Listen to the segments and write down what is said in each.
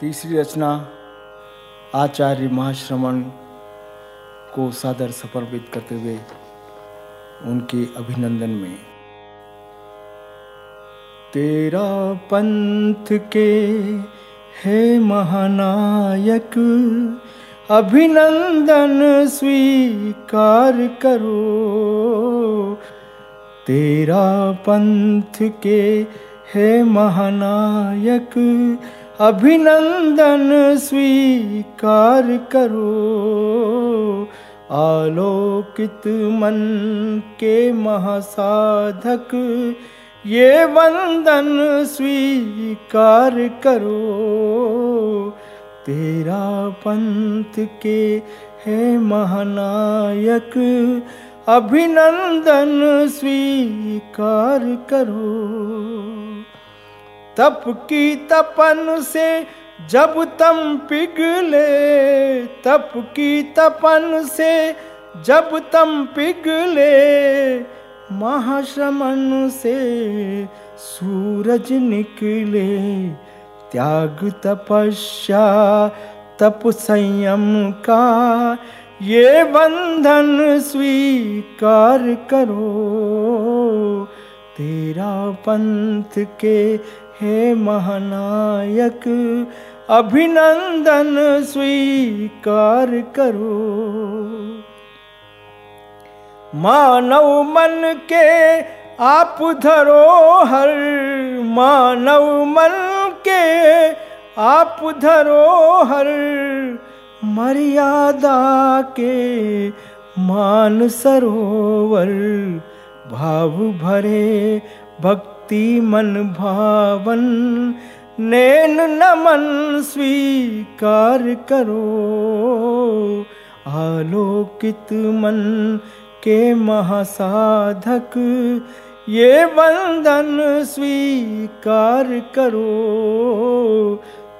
तीसरी रचना आचार्य महाश्रवण को सादर समर्पित करते हुए उनके अभिनंदन में। तेरा पंथ के हे महानायक अभिनंदन स्वीकार करो, तेरा पंथ के हे महानायक अभिनंदन स्वीकार करो। आलोकित मन के महासाधक ये वंदन स्वीकार करो, तेरा पंथ के हे महानायक अभिनंदन स्वीकार करो। तप की तपन से जब तुम पिघले, तप की तपन से जब तुम पिघले, महाश्रमण से सूरज निकले। त्याग तपस्या तप संयम का ये बंधन स्वीकार करो, तेरा पंथ के हे महानायक अभिनंदन स्वीकार करो। मानव मन के आप धरोहर, मानव मन के आप धरोहर, मर्यादा के मान सरोवर। भाव भरे भक्ति मन भावन नैन नमन स्वीकार करो। आलोकित मन के महासाधक ये वंदन स्वीकार करो,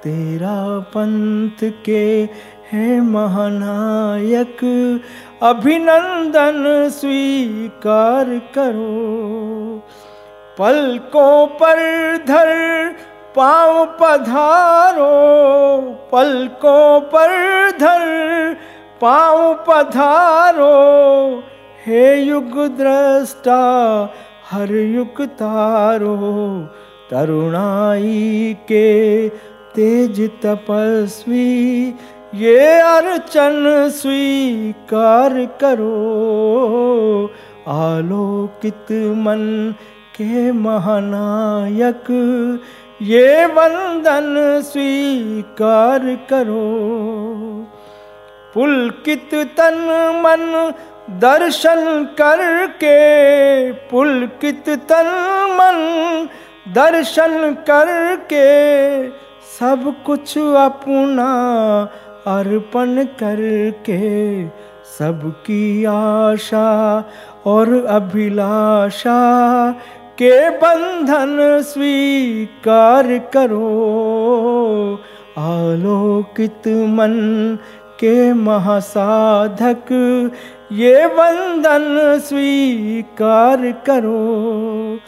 तेरा पंथ के हे महानायक अभिनंदन स्वीकार करो। पलकों पर धर पाँव पधारो, पलकों पर धर पाँव पधारो, हे युग द्रष्टा हर युग तारो। तरुणाई के तेज तपस्वी ये अर्चन स्वीकार करो। आलोकित मन के महानायक ये वंदन स्वीकार करो। पुलकित तन मन दर्शन करके, पुलकित तन मन दर्शन करके, सब कुछ अपना अर्पण करके। सबकी आशा और अभिलाषा के बंधन स्वीकार करो। आलोकित मन के महासाधक ये बंधन स्वीकार करो।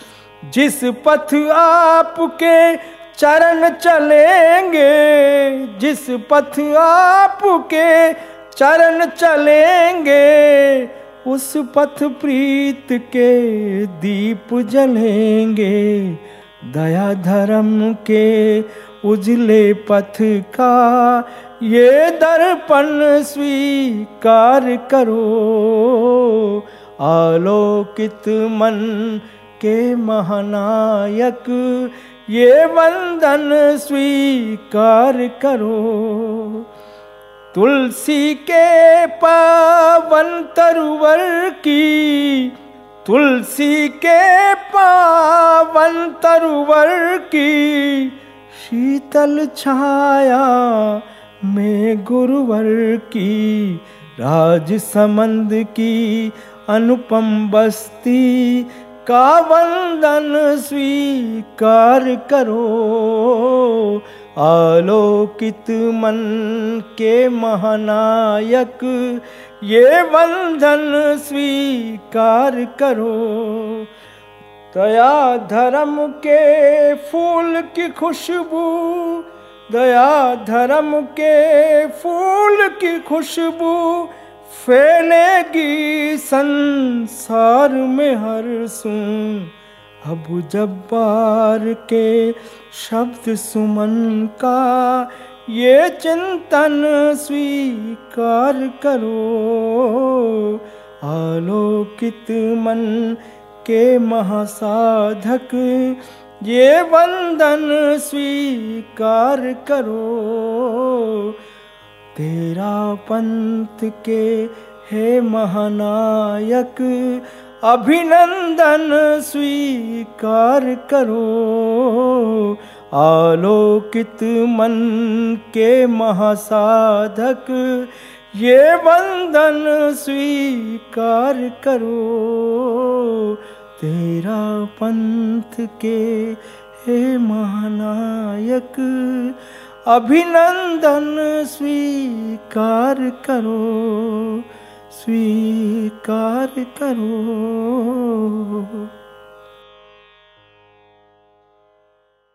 जिस पथ आपके चरण चलेंगे, जिस पथ आपके चरण चलेंगे, उस पथ प्रीत के दीप जलेंगे। दया धर्म के उजले पथ का ये दर्पण स्वीकार करो। आलोकित मन के महानायक ये वंदन स्वीकार करो। तुलसी के पावन तरुवर की, तुलसी के पावन तरुवर की, शीतल छाया में गुरुवर की। राज समंद की अनुपम बस्ती का वंदन स्वीकार करो। आलोकित मन के महानायक ये वंदन स्वीकार करो। दया धर्म के फूल की खुशबू, दया धर्म के फूल की खुशबू फैलेगी संसार में हर सू। अबू जब्बार के शब्द सुमन का ये चिंतन स्वीकार करो। आलोकित मन के महासाधक ये वंदन स्वीकार करो। तेरा पंथ के हे महानायक अभिनंदन स्वीकार करो। आलोकित मन के महासाधक ये वंदन स्वीकार करो। तेरा पंथ के हे महानायक अभिनंदन स्वीकार करो